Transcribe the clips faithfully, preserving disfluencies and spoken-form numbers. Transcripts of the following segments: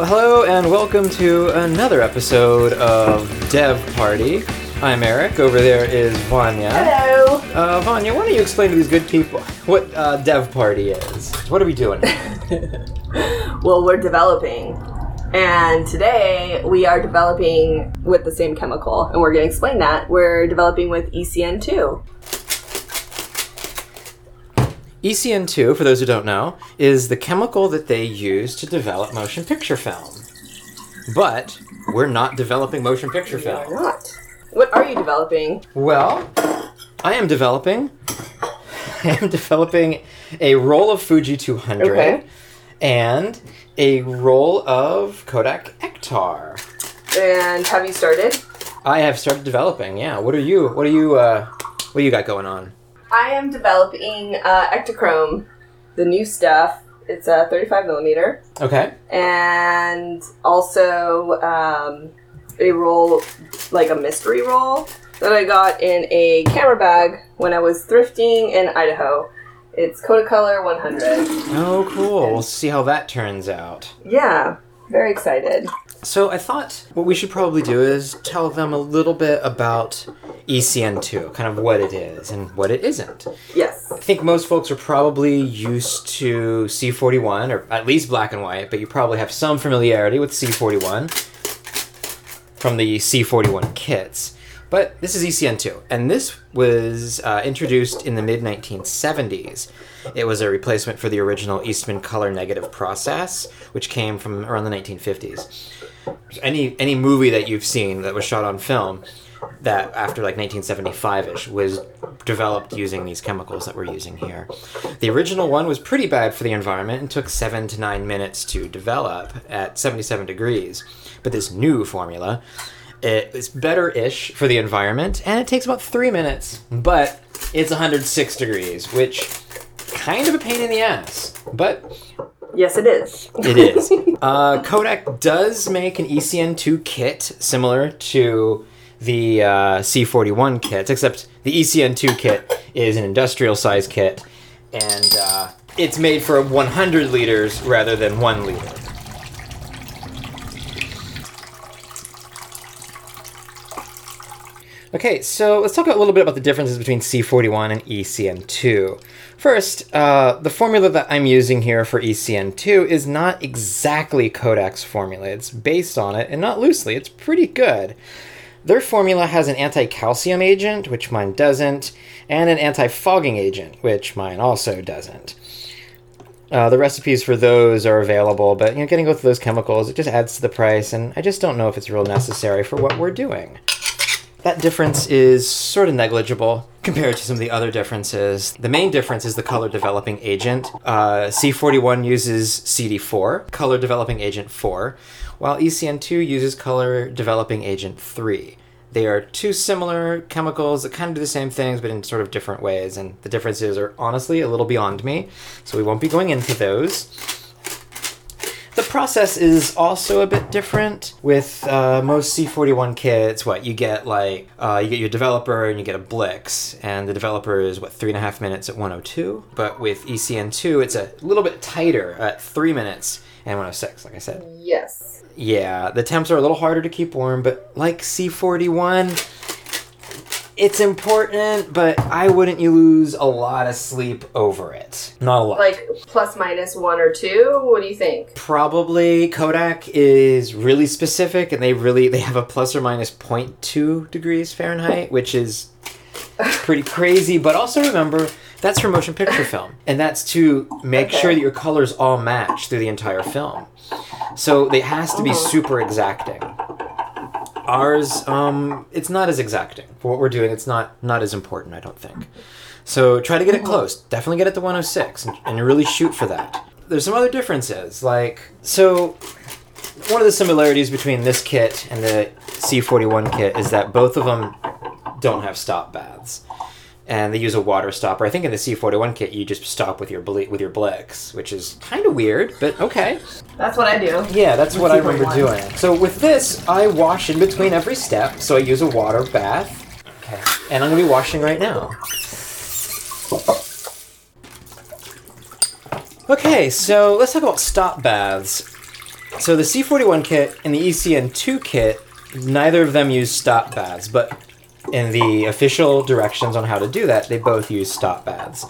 Well, hello and welcome to another episode of Dev Party. I'm Eric. Over there is Vanya. Hello. Uh, Vanya, why don't you explain to these good people what uh, Dev Party is? What are we doing? Well, we're developing, and today we are developing with the same chemical, and we're going to explain that. We're developing with E C N two. E C N two, for those who don't know, is the chemical that they use to develop motion picture film. But we're not developing motion picture we film. We're not. What are you developing? Well, I am developing. I am developing a roll of Fuji two hundred okay. and a roll of Kodak Ektar. And have you started? I have started developing. Yeah. What are you? What are you? Uh, what do you got going on? I am developing uh, Ektachrome, the new stuff. It's a thirty-five millimeter. Okay. And also um, a roll, like a mystery roll, that I got in a camera bag when I was thrifting in Idaho. It's Kodacolor one hundred. Oh, cool. And we'll see how that turns out. Yeah. Very excited. So I thought what we should probably do is tell them a little bit about E C N two, kind of what it is and what it isn't. Yes. I think most folks are probably used to C forty-one, or at least black and white, but you probably have some familiarity with C forty-one from the C forty-one kits. But this is E C N two, and this was uh, introduced in the mid nineteen seventies. It was a replacement for the original Eastman Color negative process, which came from around the nineteen fifties. Any any movie that you've seen that was shot on film that after like nineteen seventy-five-ish was developed using these chemicals that we're using here. The original one was pretty bad for the environment and took seven to nine minutes to develop at seventy-seven degrees. But this new formula, it's better-ish for the environment, and it takes about three minutes, but it's one hundred six degrees, which kind of a pain in the ass, but... Yes, it is. It is. uh, Kodak does make an E C N two kit similar to the uh, C forty-one kits, except the E C N two kit is an industrial-size kit, and uh, it's made for one hundred liters rather than one liter. Okay, so let's talk a little bit about the differences between C forty-one and E C N two. First, uh, the formula that I'm using here for E C N two is not exactly Kodak's formula. It's based on it, and not loosely. It's pretty good. Their formula has an anti-calcium agent, which mine doesn't, and an anti-fogging agent, which mine also doesn't. Uh, the recipes for those are available, but you know, getting both of those chemicals, it just adds to the price, and I just don't know if it's real necessary for what we're doing. That difference is sort of negligible compared to some of the other differences. The main difference is the color developing agent. Uh, C forty-one uses C D four, color developing agent four, while E C N two uses color developing agent three. They are two similar chemicals that kind of do the same things, but in sort of different ways, and the differences are honestly a little beyond me, so we won't be going into those. The process is also a bit different. With uh, most C forty-one kits, what, you get like, uh, you get your developer and you get a Blix, and the developer is, what, three and a half minutes at one oh two? But with E C N two, it's a little bit tighter at three minutes and one oh six, like I said. Yes. Yeah, the temps are a little harder to keep warm, but like C forty-one, it's important, but I wouldn't lose a lot of sleep over it. Not a lot. Like plus minus one or two? What do you think? Probably. Kodak is really specific, and they really they have a plus or minus zero point two degrees Fahrenheit, which is pretty crazy. But also remember, that's for motion picture film, and that's to make okay. sure that your colors all match through the entire film. So it has to be mm-hmm. super exacting. Ours, um, it's not as exacting. For what we're doing, it's not not as important, I don't think. So try to get it close. Definitely get it to one oh six and, and really shoot for that. There's some other differences. Like, so one of the similarities between this kit and the C forty-one kit is that both of them don't have stop baths. And they use a water stopper. I think in the C forty-one kit, you just stop with your ble- with your Blix, which is kind of weird, but okay. That's what I do. Yeah, that's what I remember doing. So with this, I wash in between every step, so I use a water bath. Okay. And I'm going to be washing right now. Okay, so let's talk about stop baths. So the C forty-one kit and the E C N two kit, neither of them use stop baths, but in the official directions on how to do that, they both use stop baths.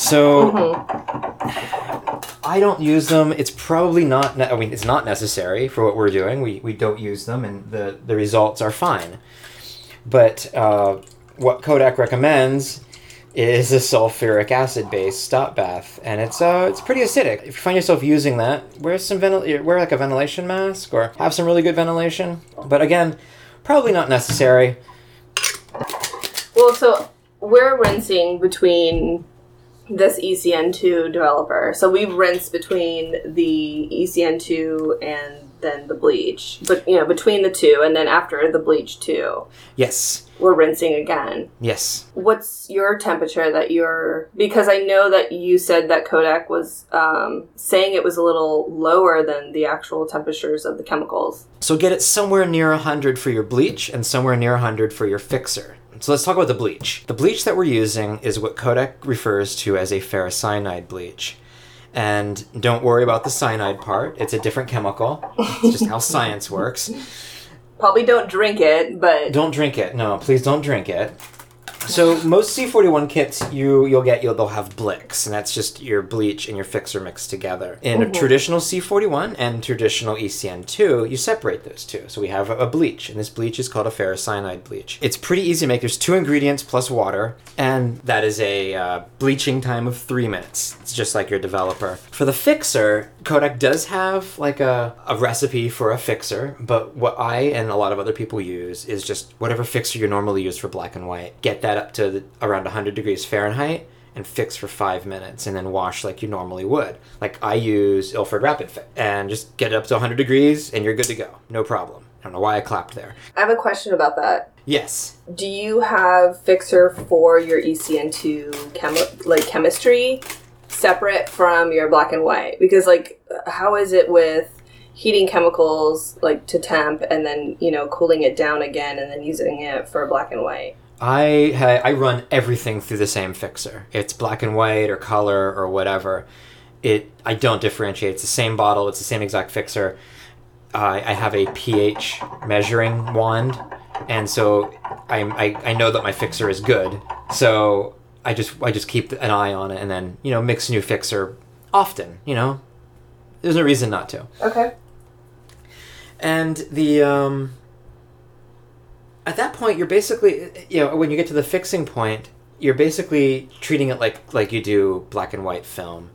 So mm-hmm. I don't use them. It's probably not, ne- I mean, it's not necessary for what we're doing. We we don't use them, and the, the results are fine. But uh, what Kodak recommends is a sulfuric acid-based stop bath, and it's uh, it's pretty acidic. If you find yourself using that, wear some ventil- wear like a ventilation mask, or have some really good ventilation. But again, probably not necessary. Well, so we're rinsing between this E C N two developer, so we've rinsed between the E C N two and then the bleach, but you know, between the two, and then after the bleach too. Yes. We're rinsing again. Yes. What's your temperature that you're, because I know that you said that Kodak was um, saying it was a little lower than the actual temperatures of the chemicals. So get it somewhere near one hundred for your bleach and somewhere near one hundred for your fixer. So let's talk about the bleach. The bleach that we're using is what Kodak refers to as a ferrocyanide bleach. And don't worry about the cyanide part. It's a different chemical. It's just how science works. Probably don't drink it, but... Don't drink it. No, please don't drink it. So most C forty-one kits you, you'll get, you'll, they'll have Blix, and that's just your bleach and your fixer mixed together. In mm-hmm. a traditional C forty-one and traditional E C N two, you separate those two. So we have a, a bleach, and this bleach is called a ferrocyanide bleach. It's pretty easy to make. There's two ingredients plus water, and that is a uh, bleaching time of three minutes. It's just like your developer. For the fixer, Kodak does have like a, a recipe for a fixer, but what I and a lot of other people use is just whatever fixer you normally use for black and white. Get that up to the, around one hundred degrees Fahrenheit and fix for five minutes and then wash like you normally would. Like I use Ilford Rapid Fit and just get it up to one hundred degrees and you're good to go. No problem. I don't know why I clapped there. I have a question about that. Yes. Do you have fixer for your E C N two chemi- like chemistry separate from your black and white? Because like how is it with heating chemicals like to temp and then, you know, cooling it down again and then using it for black and white? I I run everything through the same fixer. It's black and white or color or whatever. It I don't differentiate. It's the same bottle. It's the same exact fixer. Uh, I have a pH measuring wand, and so I'm, I I know that my fixer is good. So I just I just keep an eye on it, and then you know mix new fixer often. You know, there's no reason not to. Okay. And the um. At that point, you're basically, you know, when you get to the fixing point, you're basically treating it like, like you do black and white film.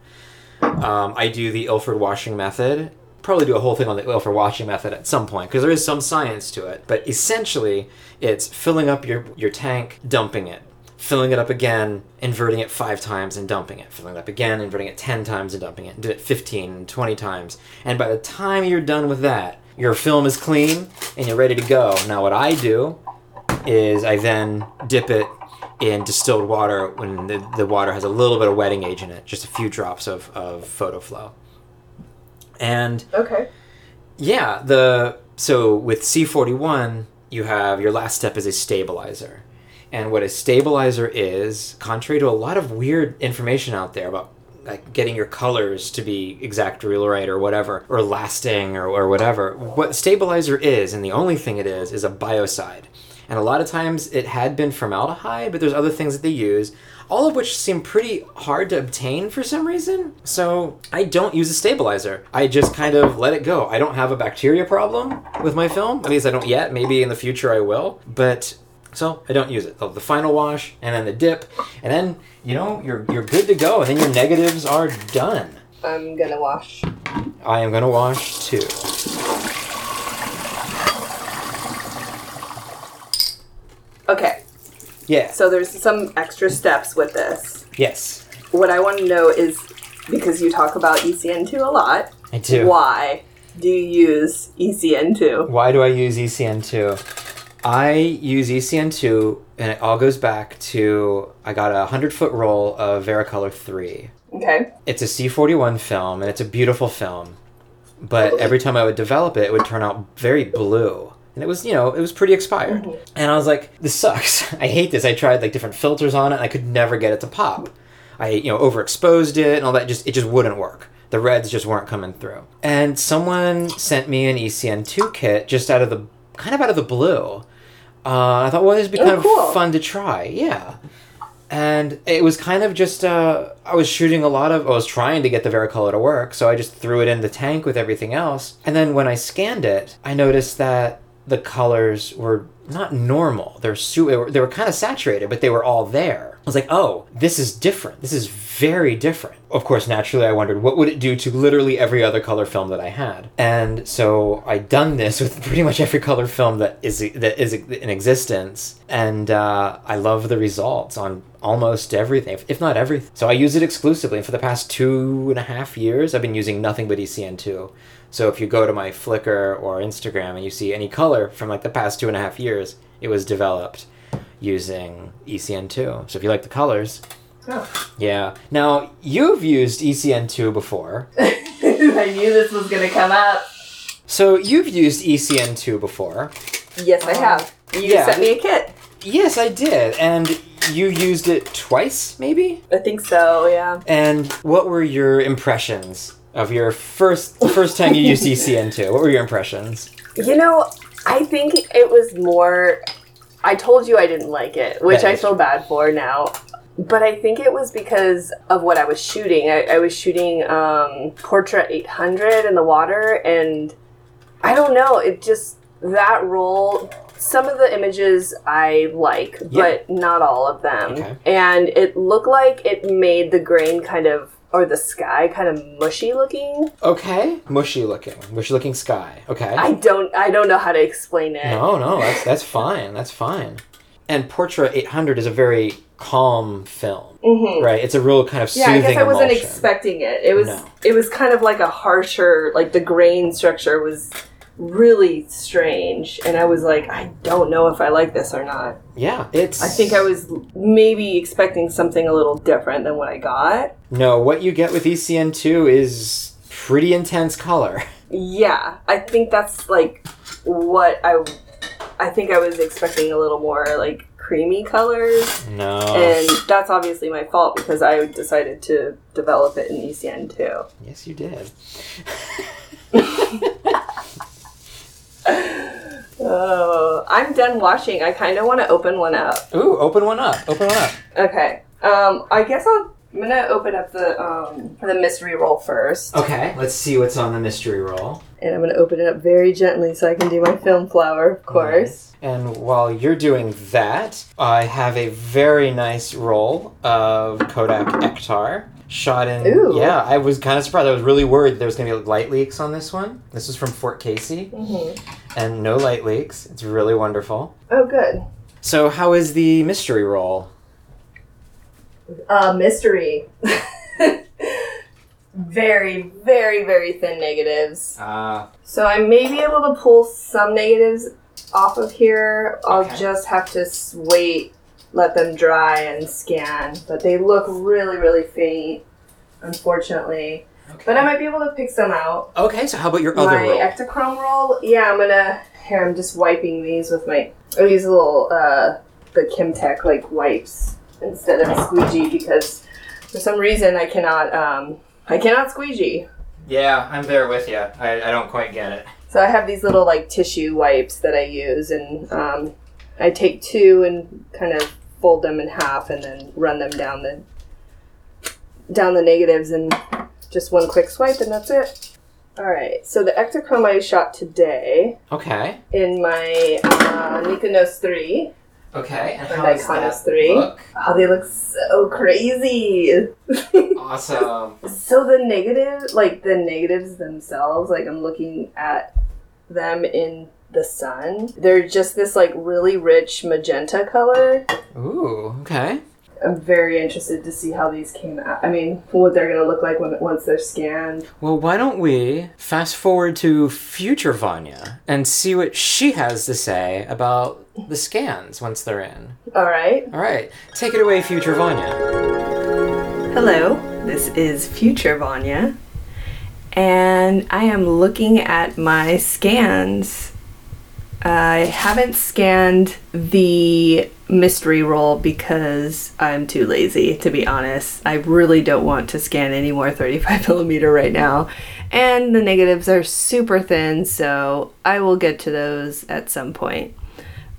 Um, I do the Ilford washing method. Probably do a whole thing on the Ilford washing method at some point, because there is some science to it. But essentially, it's filling up your, your tank, dumping it, filling it up again, inverting it five times and dumping it, filling it up again, inverting it ten times and dumping it, do it fifteen, twenty times. And by the time you're done with that, your film is clean and you're ready to go. Now what I do is I then dip it in distilled water when the, the water has a little bit of wetting age in it, just a few drops of, of photo flow. And okay. Yeah, the so with C forty-one, you have your last step is a stabilizer. And what a stabilizer is, contrary to a lot of weird information out there about like getting your colors to be exact real right or whatever, or lasting or, or whatever. What stabilizer is, and the only thing it is, is a biocide. And a lot of times it had been formaldehyde, but there's other things that they use, all of which seem pretty hard to obtain for some reason. So I don't use a stabilizer. I just kind of let it go. I don't have a bacteria problem with my film. At least I don't yet. Maybe in the future I will. But so I don't use it. The final wash, and then the dip, and then, you know, you're you're good to go, and then your negatives are done. I'm gonna wash. I am gonna wash, too. Okay. Yeah. So there's some extra steps with this. Yes. What I want to know is, because you talk about E C N two a lot. I do. Why do you use E C N two? Why do I use E C N two? I use E C N two, and it all goes back to, I got a one hundred foot roll of Vericolor three. Okay. It's a C forty-one film, and it's a beautiful film. But every time I would develop it, it would turn out very blue. And it was, you know, it was pretty expired. Mm-hmm. And I was like, this sucks. I hate this. I tried, like, different filters on it, and I could never get it to pop. I, you know, overexposed it and all that. Just It just wouldn't work. the reds just weren't coming through. And someone sent me an E C N two kit just out of the, kind of out of the blue. Uh, I thought, well, this would be kind oh, cool. of fun to try. Yeah. And it was kind of just, uh, I was shooting a lot of, I was trying to get the Vericolor to work, so I just threw it in the tank with everything else. And then when I scanned it, I noticed that the colors were not normal. They're su- they were kind of saturated, but they were all there. I was like, oh, this is different. This is very different. Of course, naturally, I wondered, what would it do to literally every other color film that I had? And so I done this with pretty much every color film that is that is in existence. And uh, I love the results on almost everything, if not everything. So I use it exclusively. And for the past two and a half years, I've been using nothing but E C N two. So if you go to my Flickr or Instagram and you see any color from like the past two and a half years, it was developed using E C N two. So if you like the colors, oh. yeah. Now, you've used E C N two before. I knew this was going to come up. So you've used E C N two before. Yes, I have. You yeah. sent me a kit. Yes, I did. And you used it twice, maybe? I think so, yeah. And what were your impressions of your first first time you used E C N two? What were your impressions? You know, I think it was more... I told you I didn't like it, which I feel bad for now. But I think it was because of what I was shooting. I, I was shooting um, Portra eight hundred in the water, and I don't know, it just... That roll... Some of the images I like, yeah. but not all of them. Okay. And it looked like it made the grain kind of... Or the sky, kind of mushy looking. Okay. Mushy looking. Mushy looking sky. Okay. I don't I don't know how to explain it. No, no. That's that's fine. That's fine. And Portra eight hundred is a very calm film. Mm-hmm. Right? It's a real kind of soothing Yeah, I guess I wasn't emulsion. expecting it. It was, no. it was kind of like a harsher, like the grain structure was really strange. And I was like, I don't know if I like this or not. Yeah, it's... I think I was maybe expecting something a little different than what I got. No, what you get with E C N two is pretty intense color. Yeah, I think that's, like, what I... I think I was expecting a little more, like, creamy colors. No. And that's obviously my fault because I decided to develop it in E C N two. Yes, you did. Oh, I'm done washing. I kind of want to open one up. Ooh, open one up. Open one up. Okay. Um, I guess I'll... I'm going to open up the um, the mystery roll first. Okay, let's see what's on the mystery roll. And I'm going to open it up very gently so I can do my film flower, of course. Nice. And while you're doing that, I have a very nice roll of Kodak Ektar. Shot in... Ooh. Yeah, I was kind of surprised. I was really worried there was going to be light leaks on this one. This was from Fort Casey. Mm-hmm. And no light leaks. It's really wonderful. Oh, good. So how is the mystery roll? Uh, mystery. Very, very, very thin negatives. Uh, so I may be able to pull some negatives off of here. I'll okay. just have to wait, let them dry and scan. But they look really, really faint, unfortunately. Okay. But I might be able to pick some out. Okay, so how about your other my roll? My Ektachrome roll? Yeah, I'm going to... Here, I'm just wiping these with my... I'll use a little, uh, the Chemtech, like, wipes instead of squeegee because for some reason I cannot um, I cannot squeegee. Yeah, I'm there with you. I, I don't quite get it. So I have these little like tissue wipes that I use and um, I take two and kind of fold them in half and then run them down the down the negatives and just one quick swipe and that's it. Alright, so the Ektachrome I shot today. Okay. In my uh, Nikonos three. Okay, and how does that three. look? Oh, they look so crazy! Awesome. So the negative, like the negatives themselves, like I'm looking at them in the sun. They're just this like really rich magenta color. Ooh, okay. I'm very interested to see how these came out. I mean, what they're going to look like when, once they're scanned. Well, why don't we fast forward to future Vanya and see what she has to say about the scans once they're in. All right. All right. Take it away, future Vanya. Hello, this is future Vanya, and I am looking at my scans I haven't scanned the mystery roll because I'm too lazy, to be honest. I really don't want to scan any more thirty-five millimeter right now. And the negatives are super thin, so I will get to those at some point.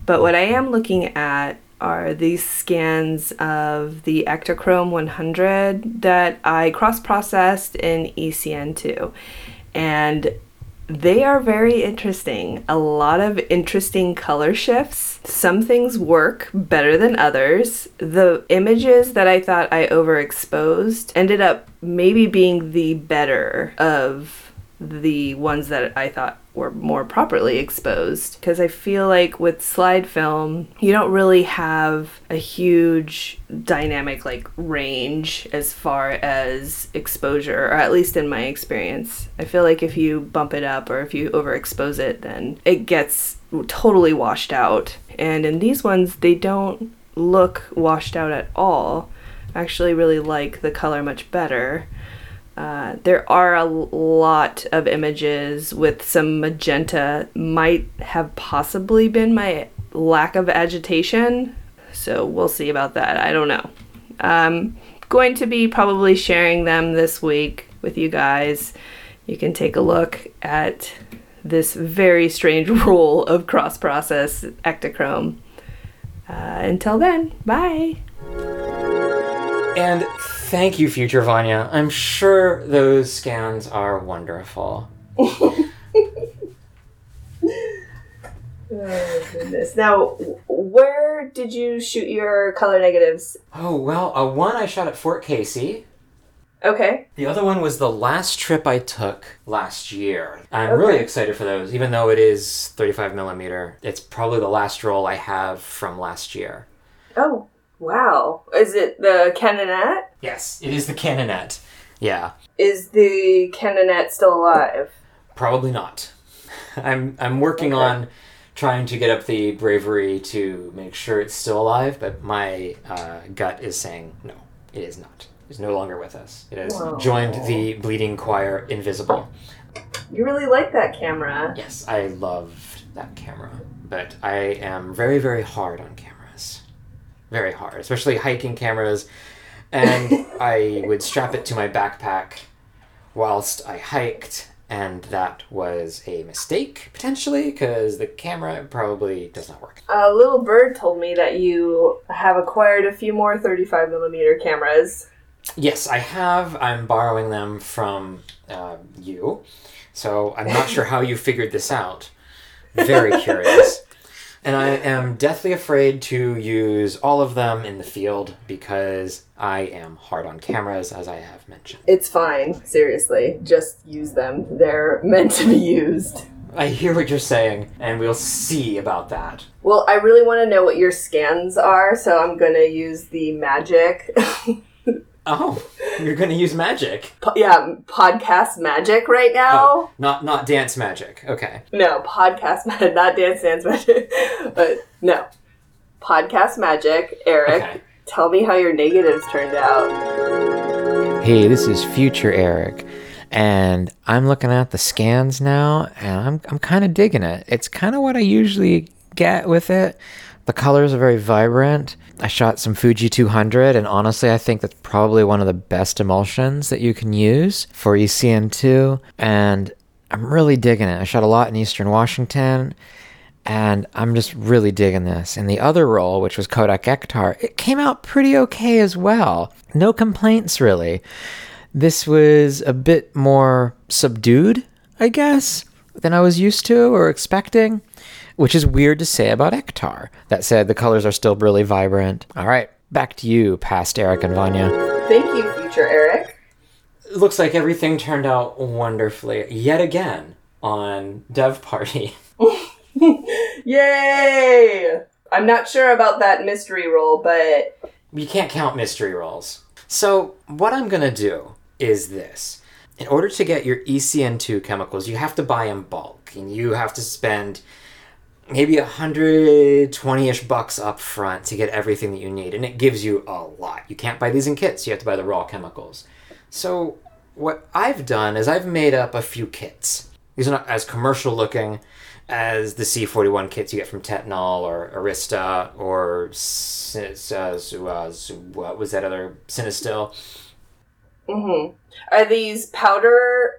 But what I am looking at are these scans of the Ektachrome one hundred that I cross-processed in E C N two. And they are very interesting. A lot of interesting color shifts. Some things work better than others. The images that I thought I overexposed ended up maybe being the better of the ones that I thought were more properly exposed. Because I feel like with slide film, you don't really have a huge dynamic like range as far as exposure, or at least in my experience. I feel like if you bump it up or if you overexpose it, then it gets totally washed out. And in these ones, they don't look washed out at all. I actually really like the color much better. Uh, there are a lot of images with some magenta. Might have possibly been my lack of agitation, so we'll see about that. I don't know. I'm going to be probably sharing them this week with you guys. You can take a look at this very strange rule of cross-process Ektachrome. Uh, until then, bye! And thank you, Future Vanya. I'm sure those scans are wonderful. Oh, goodness. Now, where did you shoot your color negatives? Oh, well, uh, one I shot at Fort Casey. Okay. The other one was the last trip I took last year. I'm okay. really excited for those, even though it is thirty-five millimeter. It's probably the last roll I have from last year. Oh, wow. Is it the Canonet? Yes, it is the Canonet. Yeah. Is the Canonet still alive? Probably not. I'm I'm working okay. on trying to get up the bravery to make sure it's still alive, but my uh, gut is saying no, it is not. It's no longer with us. It has Whoa. joined the Bleeding Choir Invisible. You really like that camera. Yes, I loved that camera, but I am very, very hard on cameras. Very hard, especially hiking cameras. And I would strap it to my backpack whilst I hiked, and that was a mistake, potentially, because the camera probably does not work. A uh, little bird told me that you have acquired a few more thirty-five millimeter cameras. Yes, I have. I'm borrowing them from uh, you, so I'm not sure how you figured this out. Very curious. And I am deathly afraid to use all of them in the field because I am hard on cameras, as I have mentioned. It's fine. Seriously. Just use them. They're meant to be used. I hear what you're saying, and we'll see about that. Well, I really want to know what your scans are, so I'm going to use the magic. Oh, you're going to use magic? Po- yeah, podcast magic right now. Oh, not not dance magic, okay. No, podcast magic, not dance dance magic, but no. Podcast magic, Eric, okay. Tell me how your negatives turned out. Hey, this is Future Eric, and I'm looking at the scans now, and I'm I'm kind of digging it. It's kind of what I usually get with it. The colors are very vibrant. I shot some Fuji two hundred, and honestly, I think that's probably one of the best emulsions that you can use for E C N two, and I'm really digging it. I shot a lot in Eastern Washington, and I'm just really digging this. And the other roll, which was Kodak Ektar, it came out pretty okay as well. No complaints, really. This was a bit more subdued, I guess, than I was used to or expecting, which is weird to say about Ektar. That said, the colors are still really vibrant. All right, back to you, past Eric and Vanya. Thank you, Future Eric. It looks like everything turned out wonderfully yet again on Dev Party. Yay! I'm not sure about that mystery roll, but... You can't count mystery rolls. So what I'm going to do is this. In order to get your E C N two chemicals, you have to buy in bulk, and you have to spend... maybe one hundred twenty-ish bucks up front to get everything that you need, and it gives you a lot. You can't buy these in kits, you have to buy the raw chemicals. So what I've done is I've made up a few kits. These are not as commercial looking as the C forty-one kits you get from Tetanol or Arista or uh, what was that other Cinestill? Mm-hmm. Are these powder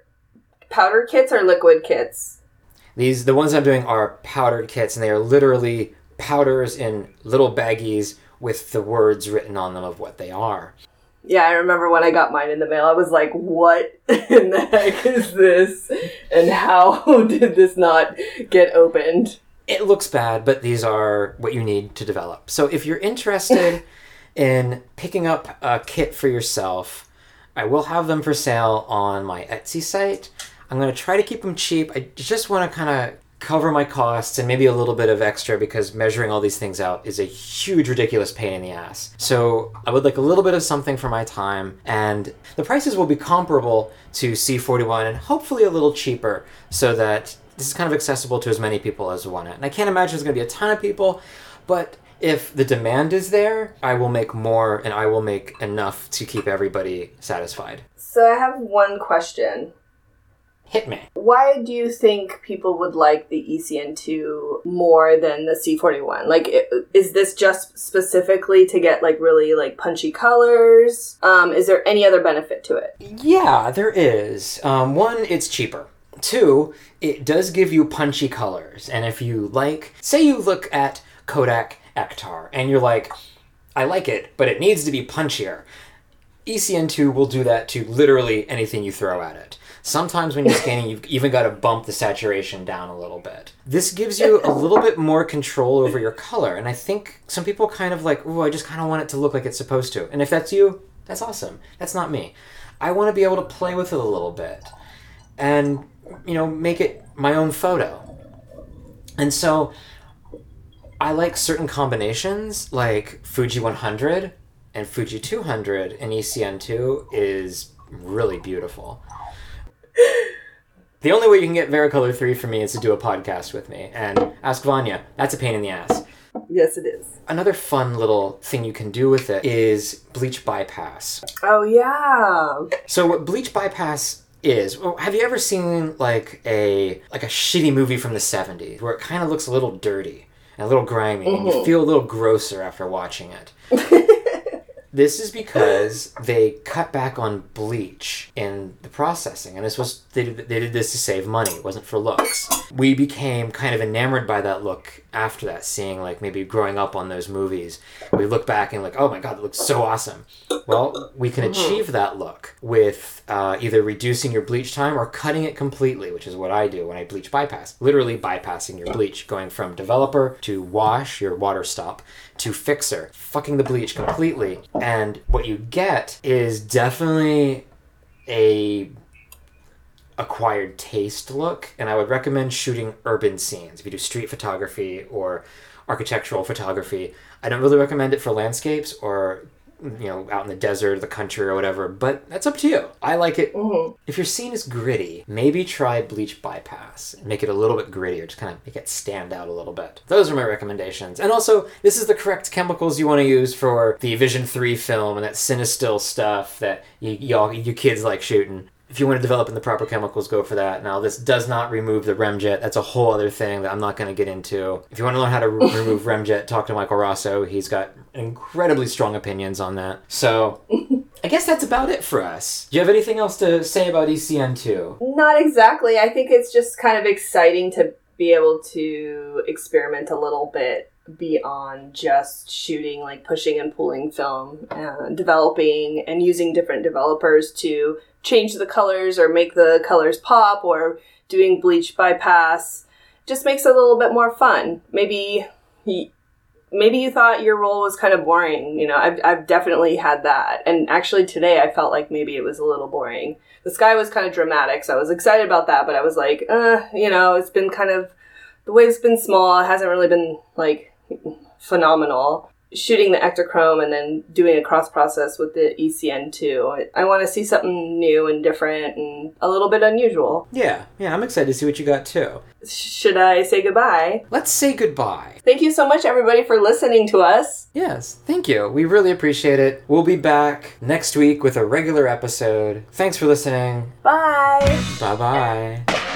powder kits or liquid kits? These the ones I'm doing are powdered kits, and they are literally powders in little baggies with the words written on them of what they are. Yeah, I remember when I got mine in the mail, I was like, what in the heck is this? And how did this not get opened? It looks bad, but these are what you need to develop. So if you're interested in picking up a kit for yourself, I will have them for sale on my Etsy site. I'm going to try to keep them cheap. I just want to kind of cover my costs and maybe a little bit of extra, because measuring all these things out is a huge, ridiculous pain in the ass. So I would like a little bit of something for my time, and the prices will be comparable to C forty-one and hopefully a little cheaper, so that this is kind of accessible to as many people as want it. And I can't imagine there's going to be a ton of people, but if the demand is there, I will make more, and I will make enough to keep everybody satisfied. So I have one question. Hit me. Why do you think people would like the E C N two more than the C forty-one? Like, is this just specifically to get, like, really, like, punchy colors? Um, is there any other benefit to it? Yeah, there is. Um, one, it's cheaper. Two, it does give you punchy colors. And if you like, say you look at Kodak Ektar, and you're like, I like it, but it needs to be punchier. E C N two will do that to literally anything you throw at it. Sometimes when you're scanning, you've even got to bump the saturation down a little bit. This gives you a little bit more control over your color, and I think some people kind of like, ooh, I just kind of want it to look like it's supposed to. And if that's you, that's awesome. That's not me. I want to be able to play with it a little bit and, you know, make it my own photo. And so I like certain combinations, like Fuji one hundred and Fuji two hundred and E C N two is really beautiful. The only way you can get Vericolor three for me is to do a podcast with me and ask Vanya. That's a pain in the ass. Yes, it is. Another fun little thing you can do with it is bleach bypass. Oh, yeah. So what bleach bypass is, well, have you ever seen like a like a shitty movie from the seventies where it kind of looks a little dirty and a little grimy, mm-hmm. and you feel a little grosser after watching it? This is because they cut back on bleach in the processing, and this was they did, they did this to save money. It wasn't for looks. We became kind of enamored by that look after that, seeing like maybe growing up on those movies. We look back and like, oh my god, that looks so awesome. Well, we can achieve that look with uh, either reducing your bleach time or cutting it completely, which is what I do when I bleach bypass. Literally bypassing your bleach, going from developer to wash, your water stop, to fixer, fucking the bleach completely. And what you get is definitely a acquired taste look. And I would recommend shooting urban scenes. If you do street photography or architectural photography, I don't really recommend it for landscapes or, you know, out in the desert or the country or whatever, but that's up to you. I like it. Mm-hmm. If your scene is gritty, maybe try bleach bypass and make it a little bit grittier, just kind of make it stand out a little bit. Those are my recommendations. And also, this is the correct chemicals you want to use for the Vision three film and that Cinestill stuff that y- y'all, you kids like shooting. If you want to develop in the proper chemicals, go for that. Now, this does not remove the REMJET. That's a whole other thing that I'm not going to get into. If you want to learn how to re- remove REMJET, talk to Michael Rosso. He's got incredibly strong opinions on that. So I guess that's about it for us. Do you have anything else to say about E C N two? Not exactly. I think it's just kind of exciting to be able to experiment a little bit beyond just shooting, like pushing and pulling film, and developing and using different developers to change the colors or make the colors pop, or doing bleach bypass just makes it a little bit more fun. Maybe you, maybe you thought your roll was kind of boring. You know, I've, I've definitely had that. And actually today I felt like maybe it was a little boring. The sky was kind of dramatic, so I was excited about that, but I was like, uh, you know, it's been kind of, the wave's been small. It hasn't really been like phenomenal. Shooting the Ektachrome and then doing a cross process with the E C N two. I want to see something new and different and a little bit unusual. Yeah, yeah, I'm excited to see what you got too. Should I say goodbye? Let's say goodbye. Thank you so much, everybody, for listening to us. Yes, thank you. We really appreciate it. We'll be back next week with a regular episode. Thanks for listening. Bye. Bye-bye.